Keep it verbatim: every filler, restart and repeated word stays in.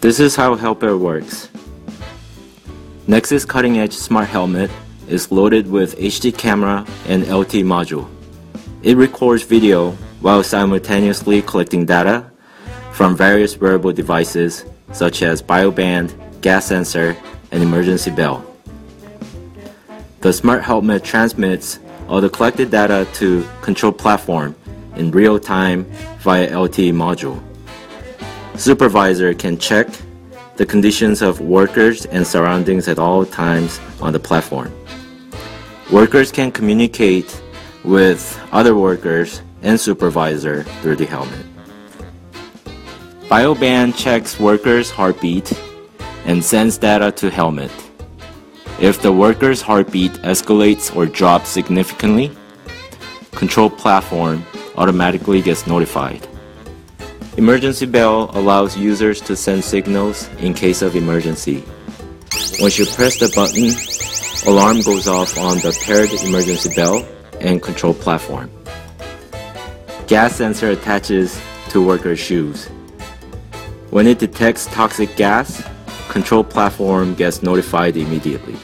This is how helper works. Nexus Cutting Edge Smart Helmet is loaded with H D camera and L T E module. It records video while simultaneously collecting data from various wearable devices such as BioBand, gas sensor, and emergency bell. The smart helmet transmits all the collected data to control platform in real time via L T E module. Supervisor can check the conditions of workers and surroundings at all times on the platform. Workers can communicate with other workers and supervisor through the helmet. BioBand checks workers' heartbeat and sends data to helmet. If the worker's heartbeat escalates or drops significantly, control platform automatically gets notified. Emergency bell allows users to send signals in case of emergency. Once you press the button, alarm goes off on the paired emergency bell and control platform. Gas sensor attaches to worker's shoes. When it detects toxic gas, control platform gets notified immediately.